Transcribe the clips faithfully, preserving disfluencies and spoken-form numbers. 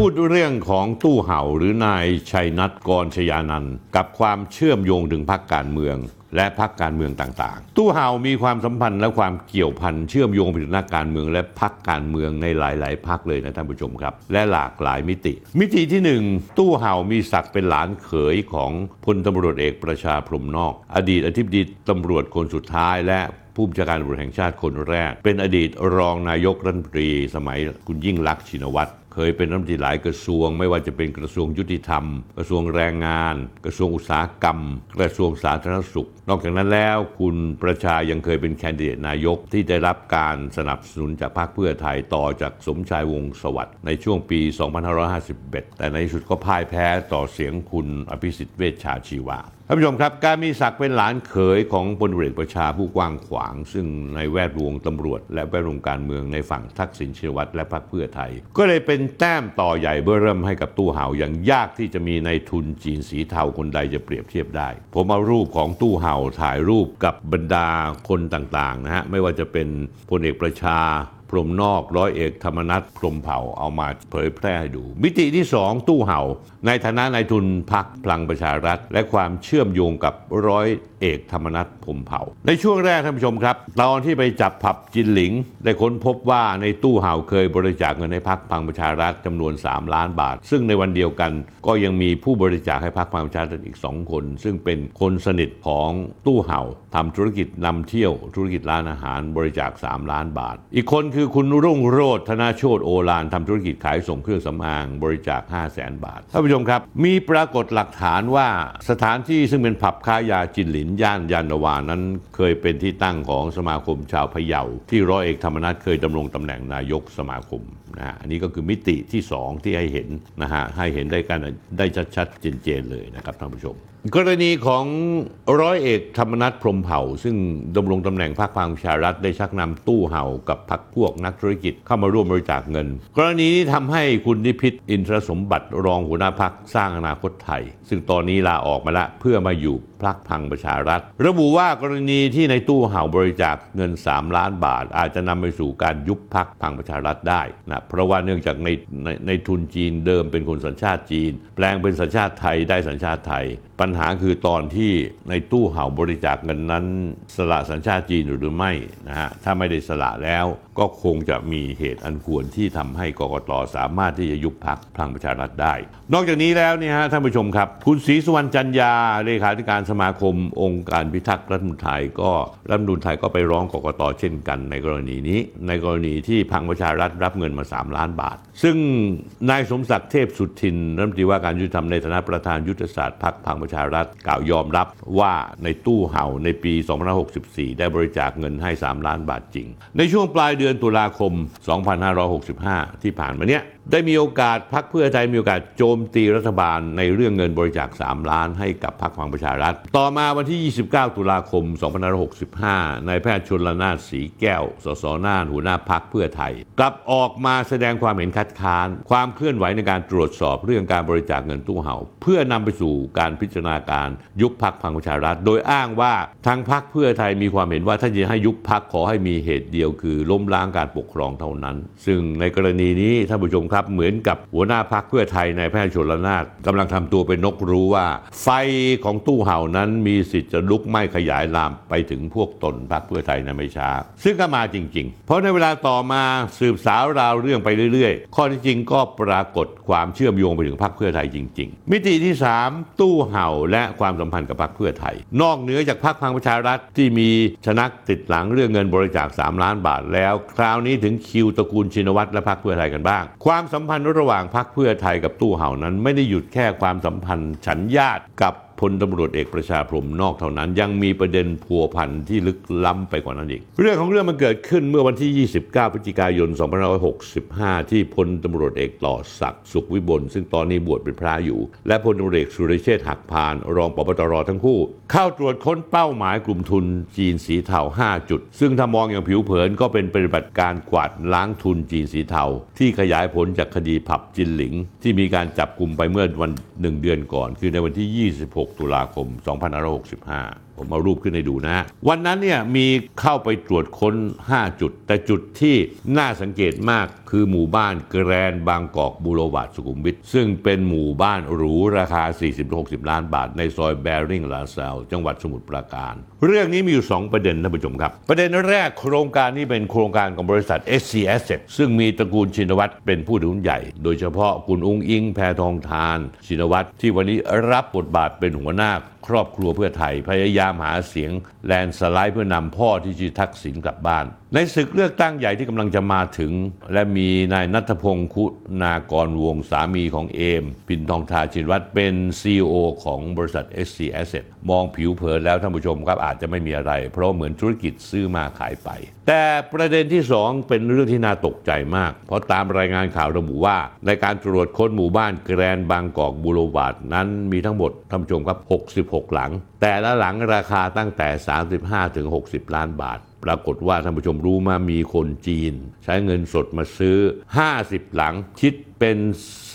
พูดเรื่องของตู้เห่าหรือนายชัยนัท กรชยานันท์กับความเชื่อมโยงถึงพรรคการเมืองและพรรคการเมืองต่างๆตู้เห่ามีความสัมพันธ์และความเกี่ยวพันเชื่อมโยงไปถึงนักการเมืองและพรรคการเมืองในหลายๆพรรคเลยนะท่านผู้ชมครับและหลากหลายมิติมิติที่หนึ่งตู้เห่ามีศักดิ์เป็นหลานเขยของพลตำรวจเอกประชาพรหมนอกอดีตอธิบดีตำรวจคนสุดท้ายและผู้บัญชาการตำรวจแห่งชาติคนแรกเป็นอดีตรองนายกรัฐมนตรีสมัยคุณยิ่งลักษณ์ชินวัตรเคยเป็นรัฐมนตรีหลายกระทรวงไม่ว่าจะเป็นกระทรวงยุติธรรมกระทรวงแรงงานกระทรวงอุตสาหกรรมกระทรวงสาธารณสุขนอกจากนั้นแล้วคุณประชายังเคยเป็นแคนดิเดตนายกที่ได้รับการสนับสนุนจากพรรคเพื่อไทยต่อจากสมชายวงศ์สวัสดิ์ในช่วงปีสองพันห้าร้อยห้าสิบเอ็ดแต่ในที่สุดก็พ่ายแพ้ต่อเสียงคุณอภิสิทธิ์เวชชาชีวาท่านผู้ชมครับการมีศักดิ์เป็นหลานเขยของพลเอกประชาผู้กว้างขวางซึ่งในแวดวงตำรวจและแวดวงการเมืองในฝั่งทักษิณชินวัตรและพรรคเพื่อไทยก็เลยเป็นแต้มต่อใหญ่เบื้อเริ่มให้กับตู้เห่าอย่างยากที่จะมีในทุนจีนสีเทาคนใดจะเปรียบเทียบได้ผมเอารูปของตู้เห่าถ่ายรูปกับบรรดาคนต่างๆนะฮะไม่ว่าจะเป็นพลเอกประชาพรหมนอกร้อยเอกธรรมนัสพรหมเผ่าเอามาเผยแพร่ให้ดูมิติที่สองตู้เห่าในฐานะนายทุนพรรคพลังประชารัฐและความเชื่อมโยงกับร้อยเอกธรรมนัสพรหมเผ่าในช่วงแรกท่านผู้ชมครับตอนที่ไปจับผับจินหลิงได้ค้นพบว่าในตู้เห่าเคยบริจาคเงินให้พรรคพลังประชารัฐจำนวนสามล้านบาทซึ่งในวันเดียวกันก็ยังมีผู้บริจาคให้พรรคพลังประชารัฐอีกสองคนซึ่งเป็นคนสนิทของตู้เห่าทำธุรกิจนำเที่ยวธุรกิจร้านอาหารบริจาคสามล้านบาทอีกคนคือคุณรุ่งโรจน์ธนาโชติโอฬารทำธุรกิจขายส่งเครื่องสำอางบริจาค ห้าแสนบาทท่านผู้ชมครับมีปรากฏหลักฐานว่าสถานที่ซึ่งเป็นผับค้ายาจินหลินย่านยานนาวานั้นเคยเป็นที่ตั้งของสมาคมชาวพะเยาที่ร้อยเอกธรรมนัสเคยดำรงตำแหน่งนายกสมาคมนะฮะอันนี้ก็คือมิติที่สองที่ให้เห็นนะฮะให้เห็นได้กันได้ชัดๆเจนๆเลยนะครับท่านผู้ชมกรณีของร้อยเอกธรรมนัสพรหมเผ่าซึ่งดำรงตำแหน่งพรรคพลังประชารัฐได้ชักนำตู้เห่ากับพรรคพวกนักธุรกิจเข้ามาร่วมบริจาคเงินกรณีนี้ทำให้คุณนิพิษอินทรสมบัติรองหัวหน้าพรรคสร้างอนาคตไทยซึ่งตอนนี้ลาออกมาละเพื่อมาอยู่พรรคพลังประชารัฐระบุว่ากรณีที่ในตู้เห่าบริจาคเงินสามล้านบาทอาจจะนำไปสู่การยุบพรรคพลังประชารัฐได้นะเพราะว่าเนื่องจากในในในทุนจีนเดิมเป็นคนสัญชาติจีนแปลงเป็นสัญชาติไทยได้สัญชาติไทยปัญหาคือตอนที่ในตู้เห่าบริจาคเงินนั้นสละสัญชาติจีนหรือไม่นะฮะถ้าไม่ได้สละแล้วก็คงจะมีเหตุอันควรที่ทำให้กกต.สามารถที่จะยุบพรรคพลังประชารัฐได้นอกจากนี้แล้วเนี่ยฮะท่านผู้ชมครับคุณศรีสุวรรณจันยาเลขาธิการสมาคมองค์การพิทักษ์รัฐธรรมนูญไทยก็รัฐธรรมนูญไทยก็ไปร้องกกต.เช่นกันในกรณีนี้ในกรณีที่พรรคประชารัฐรับเงินมาสามล้านบาทซึ่งนายสมศักดิ์เทพสุทินรัฐมนตรีว่าการยุติธรรมในฐานะประธานยุทธศาสตร์พรรคพลังประชารัฐกล่าวยอมรับว่าในตู้เห่าในปีสองพันห้าร้อยหกสิบสี่ได้บริจาคเงินให้สามล้านบาทจริงในช่วงปลายเดือนตุลาคมสองพันห้าร้อยหกสิบห้าที่ผ่านมาเนี้ยได้มีโอกาสพรรคเพื่อไทยมีโอกาสโจมตีรัฐบาลในเรื่องเงินบริจาคสามล้านให้กับพรรคพลังประชารัฐต่อมาวันที่ยี่สิบเก้าตุลาคมสองพันห้าร้อยหกสิบห้านายแพทย์ชลน่านศรีแก้วสสน่านหัวหน้าพรรคเพื่อไทยกลับออกมาแสดงความเห็นคัดค้านความเคลื่อนไหวในการตรวจสอบเรื่องการบริจาคเงินตู้เห่าเพื่อนำไปสู่การพิจารณาการยุบพรรคพลังประชารัฐโดยอ้างว่าทางพรรคเพื่อไทยมีความเห็นว่าถ้าจะให้ยุบพรรคขอให้มีเหตุเดียวคือล้มล้างการปกครองเท่านั้นซึ่งในกรณีนี้ท่านผู้ชมครับเหมือนกับหัวหน้าพรรคเพื่อไทยนายแพทย์ชลน่านกำลังทำตัวเป็นนกรู้ว่าไฟของตู้เห่านั้นมีสิทธิ์จะลุกไหม้ขยายลามไปถึงพวกตนพรรคเพื่อไทยในไม่ช้าซึ่งก็มาจริงๆเพราะในเวลาต่อมาสืบสาวราวเรื่องไปเรื่อยๆข้อที่จริงก็ปรากฏความเชื่อมโยงไปถึงพรรคเพื่อไทยจริงๆมิติที่สามตู้เห่าและความสัมพันธ์กับพรรคเพื่อไทยนอกเหนือจากพรรคพลังประชารัฐที่มีชนักติดหลังเรื่องเงินบริจาคสามล้านบาทแล้วคราวนี้ถึงคิวตระกูลชินวัตรและพรรคเพื่อไทยกันบ้างความสัมพันธ์ระหว่างพรรคเพื่อไทยกับตู้เห่านั้นไม่ได้หยุดแค่ความสัมพันธ์ฉันญาติกับพลตำรวจเอกประชาพรหมนอกเท่านั้นยังมีประเด็นพัวพันที่ลึกล้ำไปกว่านั้นอีกเรื่องของเรื่องมันเกิดขึ้นเมื่อวันที่ยี่สิบเก้าพฤศจิกายนสองพันห้าร้อยหกสิบห้าที่พลตำรวจเอกต่อศักดิ์สุขวิบลซึ่งตอนนี้บวชเป็นพระอยู่และพลตำรวจเอกสุรเชษฐ์หักพานรองผบ.ตร.ทั้งคู่เข้าตรวจค้นเป้าหมายกลุ่มทุนจีนสีเทาห้าจุดซึ่งถ้ามองอย่างผิวเผินก็เป็นปฏิบัติการกวาดล้างทุนจีนสีเทาที่ขยายผลจากคดีผับจินหลิงที่มีการจับกุมไปเมื่อวันหนึ่งเดือนก่อนคือในวันที่ยี่สิบหกตุลาคมสองพันห้าร้อยหกสิบห้า ผมเอารูปขึ้นให้ดูนะวันนั้นเนี่ยมีเข้าไปตรวจค้นห้าจุดแต่จุดที่น่าสังเกตมากคือหมู่บ้านแกรนบางกอกบูโรวาดสุขุมวิทซึ่งเป็นหมู่บ้านหรูราคา สี่สิบถึงหกสิบ ล้านบาทในซอยแบริ่งลาซาวจังหวัดสมุทรปราการเรื่องนี้มีอยู่สองประเด็นท่านผู้ชมครับประเด็นแรกโครงการนี้เป็นโครงการของบริษัท เอส ซี Asset ซึ่งมีตระกูลชินวัตรเป็นผู้ถือหุ้นใหญ่โดยเฉพาะคุณอุ๊งอิ๊งแพทองธารชินวัตรที่วันนี้รับบทบาทเป็นหัวหน้าครอบครัวเพื่อไทยพยายามหาเสียงแลนสไลด์เพื่อนำพ่อที่ชื่อทักษิณกลับบ้านในศึกเลือกตั้งใหญ่ที่กำลังจะมาถึงและมีนายณัฐพงศ์คุณากรวงศ์สามีของเอมพินทองทาชินวัตรเป็น ซี อี โอ ของบริษัท เอส ซี Asset มองผิวเผินแล้วท่านผู้ชมครับอาจจะไม่มีอะไรเพราะเหมือนธุรกิจซื้อมาขายไปแต่ประเด็นที่สองเป็นเรื่องที่น่าตกใจมากเพราะตามรายงานข่าวระบุว่าในการตรวจค้นหมู่บ้านแกรนบางกอกบูโรวาดนั้นมีทั้งหมดท่านผู้ชมครับหกสิบหกหลังแต่ละหลังราคาตั้งแต่ สามสิบห้าถึงหกสิบ ล้านบาทปรากฏว่าท่านผู้ชมรู้มามีคนจีนใช้เงินสดมาซื้อห้าสิบหลังคิดเป็น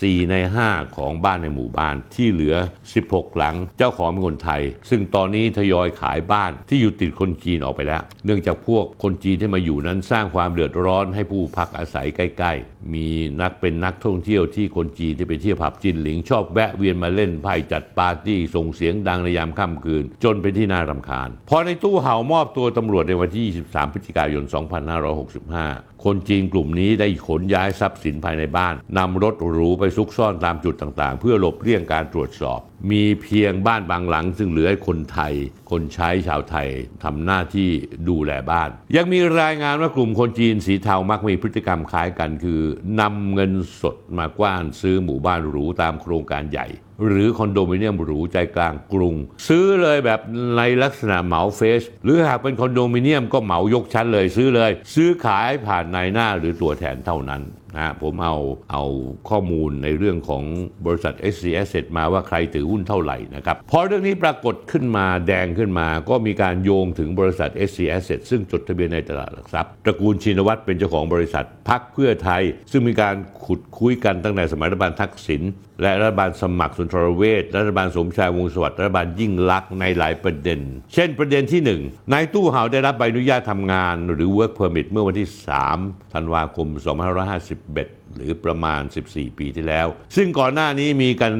สี่ในห้าของบ้านในหมู่บ้านที่เหลือสิบหกหลังเจ้าของเป็นคนไทยซึ่งตอนนี้ทยอยขายบ้านที่อยู่ติดคนจีนออกไปแล้วเนื่องจากพวกคนจีนที่มาอยู่นั้นสร้างความเดือดร้อนให้ผู้พักอาศัยใกล้ๆมีนักเป็นนักท่องเที่ยวที่คนจีนที่ไปเที่ยวผับจินหลิงชอบแวะเวียนมาเล่นไพ่จัดปาร์ตี้ส่งเสียงดังในยามค่ำคืนจนเป็นที่น่ารำคาญพอในตู้เห่ามอบตัวตำรวจในวันที่ยี่สิบสามพฤศจิกายนสองพันห้าร้อยหกสิบห้าคนจีนกลุ่มนี้ได้ขนย้ายทรัพย์สินภายในบ้านนำรถหรูไปซุกซ่อนตามจุดต่างๆเพื่อหลบเลี่ยงการตรวจสอบมีเพียงบ้านบางหลังซึ่งเหลือให้คนไทยคนใช้ชาวไทยทำหน้าที่ดูแลบ้านยังมีรายงานว่ากลุ่มคนจีนสีเทามักมีพฤติกรรมคล้ายกันคือนำเงินสดมากว้านซื้อหมู่บ้านหรูตามโครงการใหญ่หรือคอนโดมิเนียมหรูใจกลางกรุงซื้อเลยแบบในลักษณะเหมาเฟสหรือหากเป็นคอนโดมิเนียมก็เหมายกชั้นเลยซื้อเลยซื้อขายผ่านนายหน้าหรือตัวแทนเท่านั้นนะผมเอาเอาข้อมูลในเรื่องของบริษัท เอส ซี Asset มาว่าใครถือหุ้นเท่าไหร่นะครับพอเรื่องนี้ปรากฏขึ้นมาแดงขึ้นมาก็มีการโยงถึงบริษัท เอส ซี Asset ซึ่งจดทะเบียนในตลาดหลักทรัพย์ตระกูลชินวัตรเป็นเจ้าของบริษัทพรรคเพื่อไทยซึ่งมีการขุดคุยกันตั้งแต่สมัยรัฐบาลทักษิณและรัฐบาลสมัครสุนทรเวชรัฐบาลสมชายวงศ์สวัสดิ์รัฐบาลยิ่งลักษณ์ในหลายประเด็นเช่นประเด็นที่หนึ่งนายตู้เห่าได้รับใบอนุญาตทำงานหรือ work permit เมื่อวันที่สามธันวาคมสองพันห้าร้อยห้าสิบเอ็ดหรือประมาณสิบสี่ปีที่แล้วซึ่งก่อนหน้านี้มีการ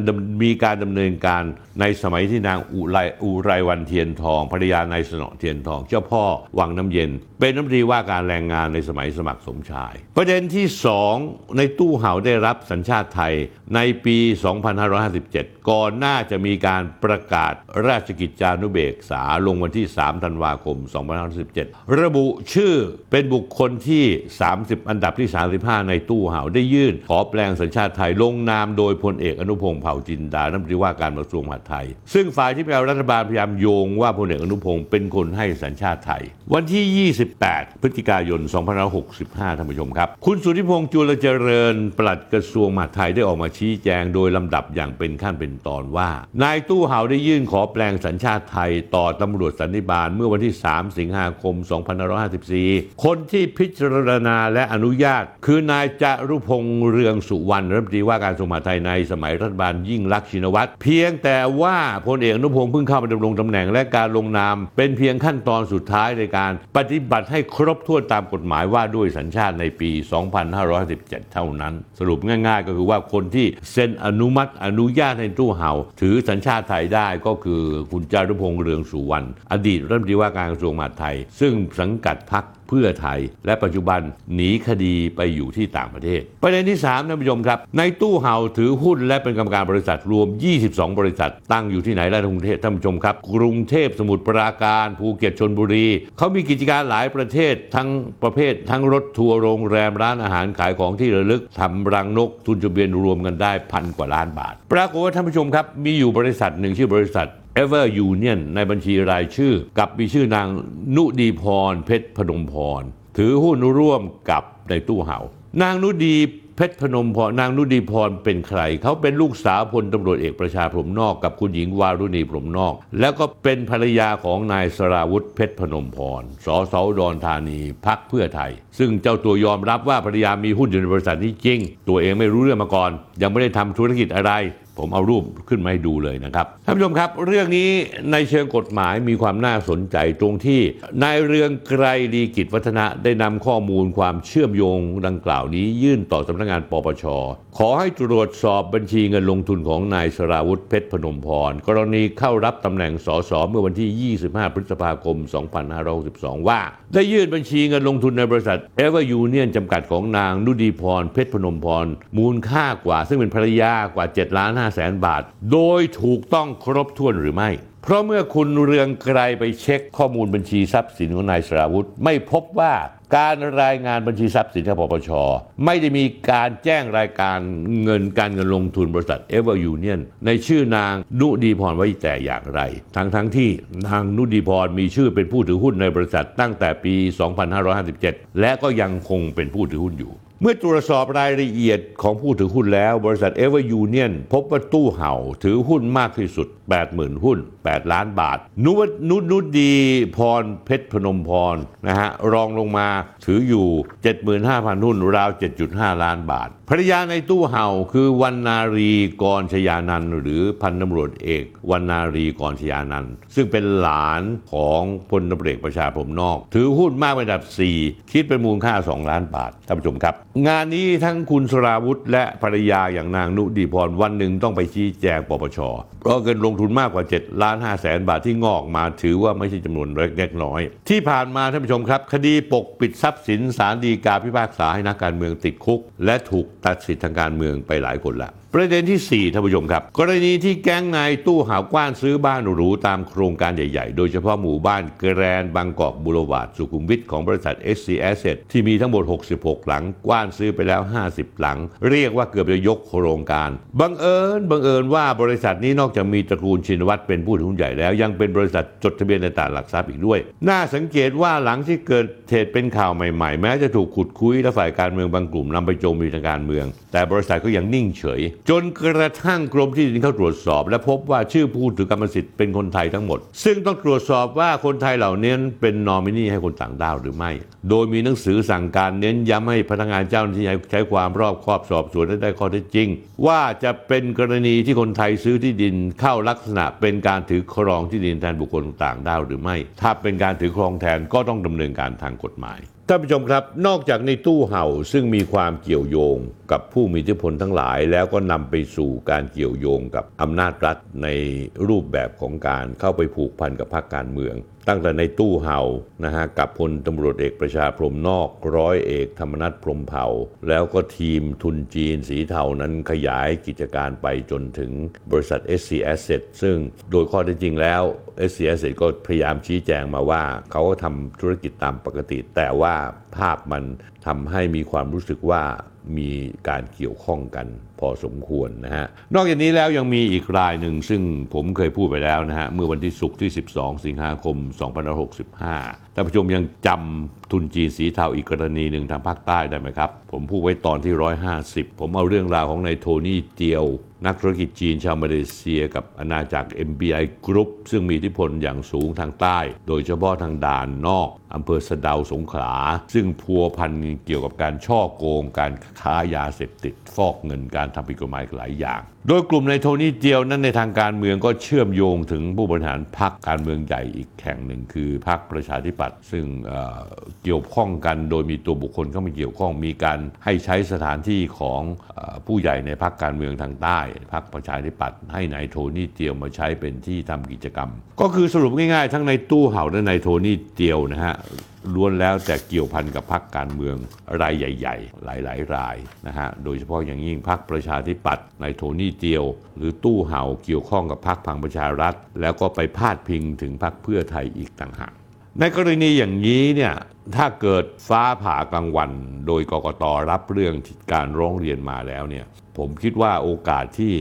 มีการดำเนินการในสมัยที่นางอุไรอุไรวันเทียนทองภรรยานายสนอเทียนทองเจ้าพ่อวังน้ำเย็นเป็นรัฐมนตรีว่าการแรงงานในสมัยสมัครสมชายประเด็นที่สองในตู้เห่าได้รับสัญชาติไทยในปีสองพันห้าร้อยห้าสิบเจ็ดก่อนหน้าจะมีการประกาศราชกิจจานุเบกษาลงวันที่สามธันวาคมสองพันห้าร้อยห้าสิบเจ็ดระบุชื่อเป็นบุคคลที่สามสิบอันดับที่สามสิบห้าในตู้เห่าได้ยื่นขอแปลงสัญชาติไทยลงนามโดยพลเอกอนุพงษ์เผ่าจินดารัฐมนตรีว่าการกระทรวงมหาดไทยซึ่งฝ่ายที่เป็นรัฐบาลพยายามโยงว่าพลเอกอนุพงษ์เป็นคนให้สัญชาติไทยวันที่ยี่สิบแปดพฤศจิกายนสองพันห้าร้อยหกสิบห้าท่านผู้ชมครับคุณสุทธิพงษ์จุลเจริญปลัดกระทรวงมหาดไทยได้ออกมาชี้แจงโดยลำดับอย่างเป็นขั้นเป็นตอนว่านายตู้เห่าได้ยื่นขอแปลงสัญชาติไทยต่อตำรวจสันนิบาตเมื่อวันที่สามสิงหาคมสองพันห้าร้อยห้าสิบสี่คนที่พิจารณาและอนุญาตคือนายจารุพงษ์เรืองสุวรรณรัฐมนตรีว่าการกระทรวงมหาดไทยในสมัยรัฐบาลยิ่งลักษณ์ชินวัตรเพียงแต่ว่าพลเอกอนุพงษ์เพิ่งเข้ามาดำรงตำแหน่งและการลงนามเป็นเพียงขั้นตอนสุดท้ายในการปฏิบัติให้ครบถ้วนตามกฎหมายว่าด้วยสัญชาติในปีสองพันห้าร้อยห้าสิบเจ็ดเท่านั้นสรุปง่ายๆก็คือว่าคนที่เซ็นอนุมัติอนุญาตให้ตู้เห่าถือสัญชาติไทยได้ก็คือคุณจารุพงษ์เรืองสุวรรณอดีตรัฐมนตรีว่าการกระทรวงมหาดไทยซึ่งสังกัดพรรคเพื่อไทยและปัจจุบันหนีคดีไปอยู่ที่ต่างประเทศประเด็นที่สามท่านผู้ชมครับในตู้เห่าถือหุ้นและเป็นกรรมการบริษัทรวมยี่สิบสองบริษัทตั้งอยู่ที่ไหนและกรุงเทพท่านผู้ชมครับกรุงเทพสมุทรปราการภูเก็ตชลบุรีเขามีกิจการหลายประเทศทั้งประเภททั้งรถทัวร์โรงแรมร้านอาหารขายของที่ระลึกทำรังนกทุนจดทะเบียนรวมกันได้พันกว่าล้านบาทปรากฏว่าท่านผู้ชมครับมีอยู่บริษัทหนึ่งชื่อบริษัทEver Union ในบัญชีรายชื่อกับมีชื่อนางนุดีพรเพชรพนมพรถือหุ้นร่วมกับในตู้เห่านางนุดีเพชรพนมพรนางนุดีพรเป็นใครเขาเป็นลูกสาวพลตำรวจเอกประชาพรหมนอกกับคุณหญิงวารุณีพรหมนอกแล้วก็เป็นภรรยาของนายสราวุธเพชรพนมพรสสอุดรธานีพรรคเพื่อไทยซึ่งเจ้าตัวยอมรับว่าภรรยามีหุ้นอยู่ในบริษัทนี้จริงตัวเองไม่รู้เรื่องมาก่อนยังไม่ได้ทำธุรกิจอะไร ผมเอารูปขึ้นมาให้ดูเลยนะครับท่านผู้ชมครับเรื่องนี้ในเชิงกฎหมายมีความน่าสนใจตรงที่นายเรืองไกรลีกิจวัฒนะได้นำข้อมูลความเชื่อมโยงดังกล่าวนี้ยื่นต่อสำนักงานปปช.ขอให้ตรวจสอบบัญชีเงินลงทุนของนายสราวุธเพชรพนมพรกรณีเข้ารับตำแหน่งสสเมื่อวันที่ ยี่สิบห้า พฤษภาคม สองพันห้าร้อยหกสิบสอง ว่าได้ยื่นบัญชีเงินลงทุนในบริษัทเอเวอร์ยูเนียนจำกัดของนางนุดีพรเพชรพนมพรมูลค่ากว่าซึ่งเป็นภรรยากว่า เจ็ดล้านห้าแสนบาทโดยถูกต้องครบถ้วนหรือไม่เพราะเมื่อคุณเรืองไกรไปเช็คข้อมูลบัญชีทรัพย์สินของนายสราวุธไม่พบว่าการรายงานบัญชีทรัพย์สินของปปช.ไม่ได้มีการแจ้งรายการเงินการเงินลงทุนบริษัทเอเวอร์ยูเนียนในชื่อนางนุดีพรไว้แต่อย่างไรทั้งทั้งที่นางนุดีพรมีชื่อเป็นผู้ถือหุ้นในบริษัทตั้งแต่ปี สองพันห้าร้อยห้าสิบเจ็ด และก็ยังคงเป็นผู้ถือหุ้นอยู่เมื่อตรวจสอบรายละเอียดของผู้ถือหุ้นแล้วบริษัทเอเวอร์ยูเนียนพบว่าตู้เห่าถือหุ้นมากที่สุด แปดหมื่น หุ้น แปดล้านบาทนุวัฒน์นุดีพรเพชรพนมพรนะฮะรองลงมาถืออยู่ เจ็ดหมื่นห้าพัน หุ้นราว เจ็ดจุดห้าล้านบาทภรรยาในตู้เห่าคือวรรณารีกรชยานันท์หรือพันตำรวจเอกวรรณารีกรชยานันท์ซึ่งเป็นหลานของพลตำรวจเอกประชาพรหมนอกถือหุ้นมากเป็นอันดับสี่คิดเป็นมูลค่าสองล้านบาทท่านผู้ชมครับงานนี้ทั้งคุณสราวุธและภรรยาอย่างนางนุดีพรวันหนึ่งต้องไปชี้แจงปปช.เพราะเงินลงทุนมากกว่า เจ็ดล้านห้าแสนบาทที่งอกมาถือว่าไม่ใช่จำนวนเล็กน้อยที่ผ่านมาท่านผู้ชมครับคดีปกปิดทรัพย์สินศาลฎีกาพิพากษาให้นักการเมืองติดคุกและถูกตัดสิทธิทางการเมืองไปหลายคนละประเด็นที่สี่ท่านผู้ชมครับกรณีที่แก๊งนายตู้หาวกว้านซื้อบ้านหรูตามโครงการใหญ่ๆโดยเฉพาะหมู่บ้านแกรนบางกอกบูรวาดสุขุมวิทของบริษัท เอส ซี Asset ที่มีทั้งหมดหกสิบหกหลังกว้านซื้อไปแล้วห้าสิบหลังเรียกว่าเกือบจะยกโครงการบังเอิญบังเอิญว่าบริษัทนี้นอกจากมีตระกูลชินวัตรเป็นผู้ถือหุ้นใหญ่แล้วยังเป็นบริษัทจดทะเบียนในตลาดหลักทรัพย์อีกด้วยน่าสังเกตว่าหลังที่เกิดเหตุเป็นข่าวใหม่ๆแม้จะถูกขุดคุยและฝ่ายการเมืองบางกลุ่มนำไปโจมตีทางการเมืองแต่บริษัทก็ยังนิ่งเฉยจนกระทั่งกรมที่ดินเข้าตรวจสอบและพบว่าชื่อผู้ถือกรรมสิทธิ์เป็นคนไทยทั้งหมดซึ่งต้องตรวจสอบว่าคนไทยเหล่านี้เป็นนอมินีให้คนต่างด้าวหรือไม่โดยมีหนังสือสั่งการเน้นย้ำให้พนักงานเจ้าหน้าที่ใช้ความรอบคอบสอบสวนและได้ข้อเท็จจริงว่าจะเป็นกรณีที่คนไทยซื้อที่ดินเข้าลักษณะเป็นการถือครองที่ดินแทนบุคคลต่างด้าวหรือไม่ถ้าเป็นการถือครองแทนก็ต้องดำเนินการทางกฎหมายท่านผู้ชมครับนอกจากในตู้เห่าซึ่งมีความเกี่ยวโยงกับผู้มีอิทธิพลทั้งหลายแล้วก็นำไปสู่การเกี่ยวโยงกับอำนาจรัฐในรูปแบบของการเข้าไปผูกพันกับพรรคการเมืองตั้งแต่ในตู้เห่านะฮะกับพลตำรวจเอกประชาพรหมนอกร้อยเอกธรรมนัสพรหมเผ่าแล้วก็ทีมทุนจีนสีเทานั้นขยายกิจการไปจนถึงบริษัท เอส ซี Asset ซึ่งโดยข้อเท็จจริงแล้ว เอส ซี Asset ก็พยายามชี้แจงมาว่าเขาก็ทำธุรกิจตามปกติแต่ว่าภาพมันทำให้มีความรู้สึกว่ามีการเกี่ยวข้องกันพอสมควรนะฮะนอกจากนี้แล้วยังมีอีกรายหนึ่งซึ่งผมเคยพูดไปแล้วนะฮะเมื่อวันที่ศุกร์ที่สิบสองสิงหาคมสองพันห้าร้อยหกสิบห้าท่านผู้ชมยังจำทุนจีนสีเทาอีกกรณีหนึ่งทางภาคใต้ได้ไหมครับผมพูดไว้ตอนที่หนึ่งร้อยห้าสิบผมเอาเรื่องราวของนายโทนี่เจียวนักธุรกิจจีนชาวมาเลเซียกับอาณาจักร เอ็ม บี ไอ Group ซึ่งมีอิทธิพลอย่างสูงทางใต้โดยเฉพาะทางด่านนอกอำเภอสะเดาสงขลาซึ่งพัวพันเกี่ยวกับการช่อโกงการค้ายาเสพติดฟอกเงินการทำผิดกฎหมายหลายอย่างโดยกลุ่มนายโทนี่เจียวนั้นในทางการเมืองก็เชื่อมโยงถึงผู้บริหารพรรคการเมืองใหญ่อีกแห่งหนึ่งคือพรรคประชาธิปัตย์ซึ่ง เอ่อ เกี่ยวข้องกันโดยมีตัวบุคคลเข้ามาเกี่ยวข้องมีการให้ใช้สถานที่ของเอ่อผู้ใหญ่ในพรรคการเมืองทางใต้พรรคประชาธิปัตย์ให้นายโทนี่เจียวมาใช้เป็นที่ทำกิจกรรมก็คือสรุปง่ายๆทั้งนายตู้เห่าและนายโทนี่เจียวนะฮะล้วนแล้วแต่เกี่ยวพันกับพรรคการเมืองรายใหญ่ๆหลายๆรายนะฮะโดยเฉพาะอย่างยิ่งพรรคประชาธิปัตย์นายโทนี่เจียวหรือตู้เห่าเกี่ยวข้องกับพรรคพลังประชารัฐแล้วก็ไปพาดพิงถึงพรรคเพื่อไทยอีกต่างหากในกรณีอย่างนี้เนี่ยถ้าเกิดฟ้าผ่ากลางวันโดยกกต.รับเรื่องการร้องเรียนมาแล้วเนี่ยผมคิดว่าโอกาสที่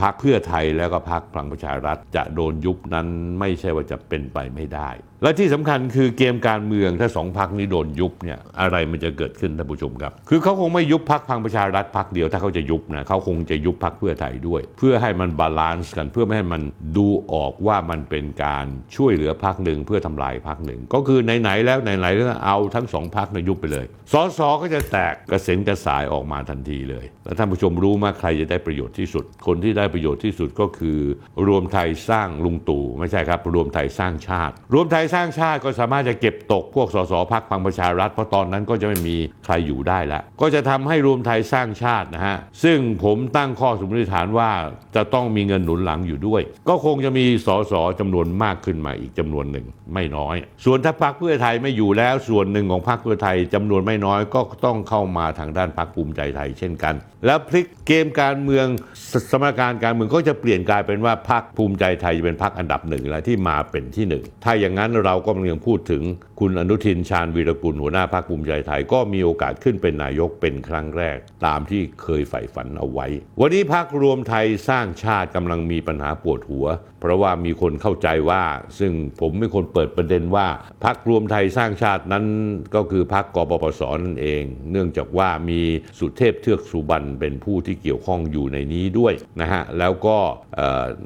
พรรคเพื่อไทยแล้วก็พรรคพลังประชารัฐจะโดนยุบนั้นไม่ใช่ว่าจะเป็นไปไม่ได้ และที่สำคัญคือเกมการเมืองถ้าสองพรรคนี้โดนยุบเนี่ยอะไรมันจะเกิดขึ้นท่านผู้ชมครับคือเขาคงไม่ยุบพรรคพลังประชารัฐพรรคเดียวถ้าเขาจะยุบนะเขาคงจะยุบพรรคเพื่อไทยด้วยเพื่อให้มันบาลานซ์กันเพื่อไม่ให้มันดูออกว่ามันเป็นการช่วยเหลือพรรคหนึ่งเพื่อทำลายพรรคหนึ่งก็คือไหนๆแล้วไหนๆแล้วเอาทั้งสองพรรคเนี่ยยุบไปเลยสสก็จะแตกกระเซ็นกระสายออกมาทันทีเลยแล้วท่านผู้ชมรู้มาใครจะได้ประโยชน์ที่สุดคนที่ได้ประโยชน์ที่สุดก็คือรวมไทยสร้างลุงตู่ไม่ใช่ครับรวมไทยสร้างชาติรวมไทยสร้างชาติก็สามารถจะเก็บตกพวกสสพรรคพลังประชารัฐเพราะตอนนั้นก็จะไม่มีใครอยู่ได้แล้วก็จะทำให้รวมไทยสร้างชาตินะฮะซึ่งผมตั้งข้อสมมติฐานว่าจะต้องมีเงินหนุนหลังอยู่ด้วยก็คงจะมีสสจำนวนมากขึ้นมาอีกจำนวนหนึ่งไม่น้อยส่วนถ้าพรรคเพื่อไทยไม่อยู่แล้วส่วนหนึ่งของพรรคเพื่อไทยจำนวนไม่น้อยก็ต้องเข้ามาทางด้านพรรคภูมิใจไทยเช่นกันแล้วพลิกเกมการเมืองสมการการเมืองก็จะเปลี่ยนกลายเป็นว่าพรรคภูมิใจไทยจะเป็นพรรคอันดับหนึ่งและที่มาเป็นที่หนึ่งถ้าอย่างนั้นเราก็กำลังพูดถึงคุณอนุทินชาญวีรกูลหัวหน้าพรรคภูมิใจไทยก็มีโอกาสขึ้นเป็นนายกเป็นครั้งแรกตามที่เคยใฝ่ฝันเอาไว้วันนี้พรรครวมไทยสร้างชาติกำลังมีปัญหาปวดหัวเพราะว่ามีคนเข้าใจว่าซึ่งผมไม่ควรเปิดประเด็นว่าพรรครวมไทยสร้างชาตินั้นก็คือพรรคกปปส.นั่นเองเนื่องจากว่ามีสุเทพเทือกสุบรรณเป็นผู้ที่เกี่ยวข้องอยู่ในนี้ด้วยนะฮะแล้วก็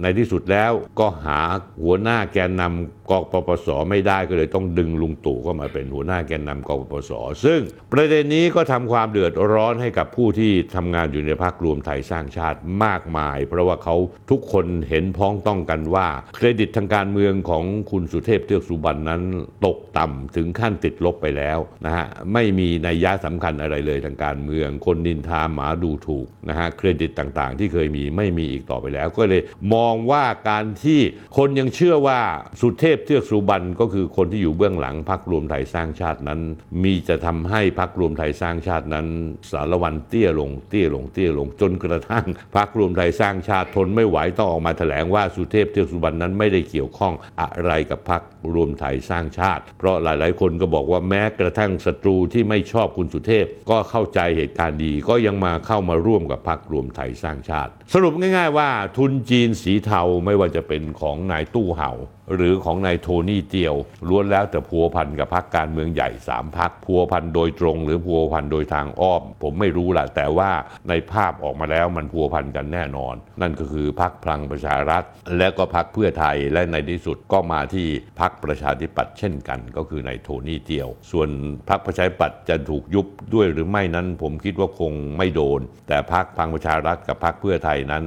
ในที่สุดแล้วก็หาหัวหน้าแกนนำกปปส.ไม่ได้ก็เลยต้องดึงลุงตู่เข้ามาเป็นหัวหน้าแกนนำกปปส.ซึ่งประเด็นนี้ก็ทำความเดือดร้อนให้กับผู้ที่ทำงานอยู่ในพรรครวมไทยสร้างชาติมากมายเพราะว่าเขาทุกคนเห็นพ้องต้องกันว่าเครดิตทางการเมืองของคุณสุเทพเทือกสุบรรณนั้นตกต่ำถึงขั้นติดลบไปแล้วนะฮะไม่มีนัยยะสำคัญอะไรเลยทางการเมืองคนนินทาหมาดูถูกนะฮะเครดิตต่างๆที่เคยมีไม่มีอีกต่อไปแล้วก็เลยมองว่าการที่คนยังเชื่อว่าสุเทพเทือกสุบรรณก็คือคนที่อยู่เบื้องหลังพรรครวมไทยสร้างชาตินั้นมีจะทำให้พรรครวมไทยสร้างชาตินั้นสารวัตรเตี้ยลงเตี้ยลงเตี้ยลงจนกระทั่งพรรครวมไทยสร้างชาติทนไม่ไหวต้องออกมาแถลงว่าสุเทพเทือกสุบรรณนั้นไม่ได้เกี่ยวข้องอะไรกับพรรครวมไทยสร้างชาติเพราะหลายๆคนก็บอกว่าแม้กระทั่งศัตรูที่ไม่ชอบคุณสุเทพก็เข้าใจเหตุการณ์ดีก็ยังมาเข้ามาร่วมกับพรรครวมไทยสร้างชาติสรุปง่ายๆว่าทุนจีนสีเทาไม่ว่าจะเป็นของนายตู้เห่าหรือของนายโทนี่เตียวล้วนแล้วแต่พัวพันกับพรรคการเมืองใหญ่สามพรรคพัวพันโดยตรงหรือพัวพันโดยทางอ้อมผมไม่รู้ล่ะแต่ว่าในภาพออกมาแล้วมันพัวพันกันแน่นอนนั่นก็คือพรรคพลังประชารัฐและก็พรรคเพื่อไทยและในที่สุดก็มาที่พรรคประชาธิปัตย์เช่นกันก็คือนายโทนี่เตียวส่วนพรรคประชาธิปัตย์จะถูกยุบด้วยหรือไม่นั้นผมคิดว่าคงไม่โดนแต่พรรคพลังประชารัฐกับพรรคเพื่อไทยนั้น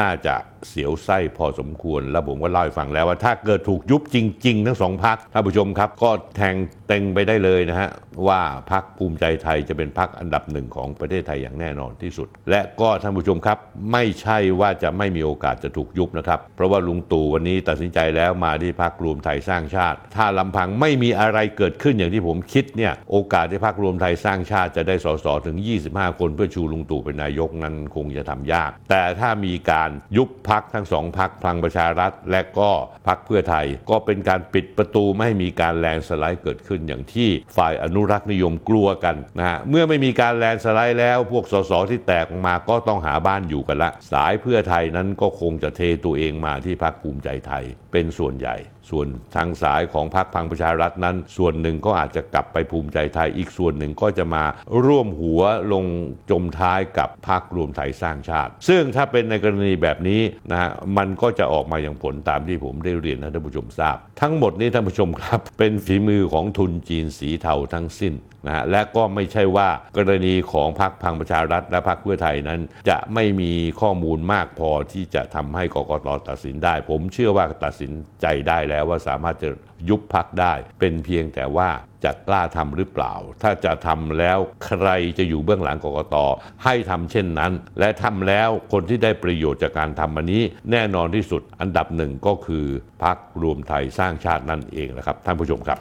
น่าจะเสียวไส้พอสมควรแล้วผมก็เล่าให้ฟังแล้วว่าถ้าเกิดถูกยุบจริงๆทั้งสองพรรคท่านผู้ชมครับก็แทงเต็งไปได้เลยนะฮะว่าพรรคภูมิใจไทยจะเป็นพรรคอันดับหนึ่งของประเทศไทยอย่างแน่นอนที่สุดและก็ท่านผู้ชมครับไม่ใช่ว่าจะไม่มีโอกาสจะถูกยุบนะครับเพราะว่าลุงตู่วันนี้ตัดสินใจแล้วมาที่พรรครวมไทยสร้างชาติถ้าลำพังไม่มีอะไรเกิดขึ้นอย่างที่ผมคิดเนี่ยโอกาสที่พรรครวมไทยสร้างชาติจะได้ส.ส.ถึงยี่สิบห้าคนเพื่อชูลุงตู่เป็นนายกนั้นคงจะทำยากแต่ถ้ามีการยุบพรรคทั้งสองพรรคพลังประชารัฐและก็พรรคเพื่อไทยก็เป็นการปิดประตูไม่ให้มีการแลนสไลด์เกิดขึ้นอย่างที่ฝ่ายอนุรักษ์นิยมกลัวกันนะฮะเมื่อไม่มีการแลนสไลด์แล้วพวกสสที่แตกออกมาก็ต้องหาบ้านอยู่กันละสายเพื่อไทยนั้นก็คงจะเทตัวเองมาที่พรรคภูมิใจไทยเป็นส่วนใหญ่ส่วนทางสายของพรรคพลังประชารัฐนั้นส่วนหนึ่งก็อาจจะกลับไปภูมิใจไทยอีกส่วนหนึ่งก็จะมาร่วมหัวลงจมท้ายกับพรรครวมไทยสร้างชาติซึ่งถ้าเป็นในกรณีแบบนี้นะฮะมันก็จะออกมาอย่างผลตามที่ผมได้เรียนให้ท่านผู้ชมทราบทั้งหมดนี้ท่านผู้ชมครับเป็นฝีมือของทุนจีนสีเทาทั้งสิ้นนะฮะและก็ไม่ใช่ว่ากรณีของพรรคพลังประชารัฐและพรรคเพื่อไทยนั้นจะไม่มีข้อมูลมากพอที่จะทำให้กกต.ตัดสินได้ผมเชื่อว่าตัดสินใจได้แล้วว่าสามารถจะยุบพรรคได้เป็นเพียงแต่ว่าจะกล้าทำหรือเปล่าถ้าจะทำแล้วใครจะอยู่เบื้องหลังกกต.ให้ทำเช่นนั้นและทำแล้วคนที่ได้ประโยชน์จากการทำอันนี้แน่นอนที่สุดอันดับหนึ่งก็คือพรรครวมไทยสร้างชาตินั่นเองนะครับท่านผู้ชมครับ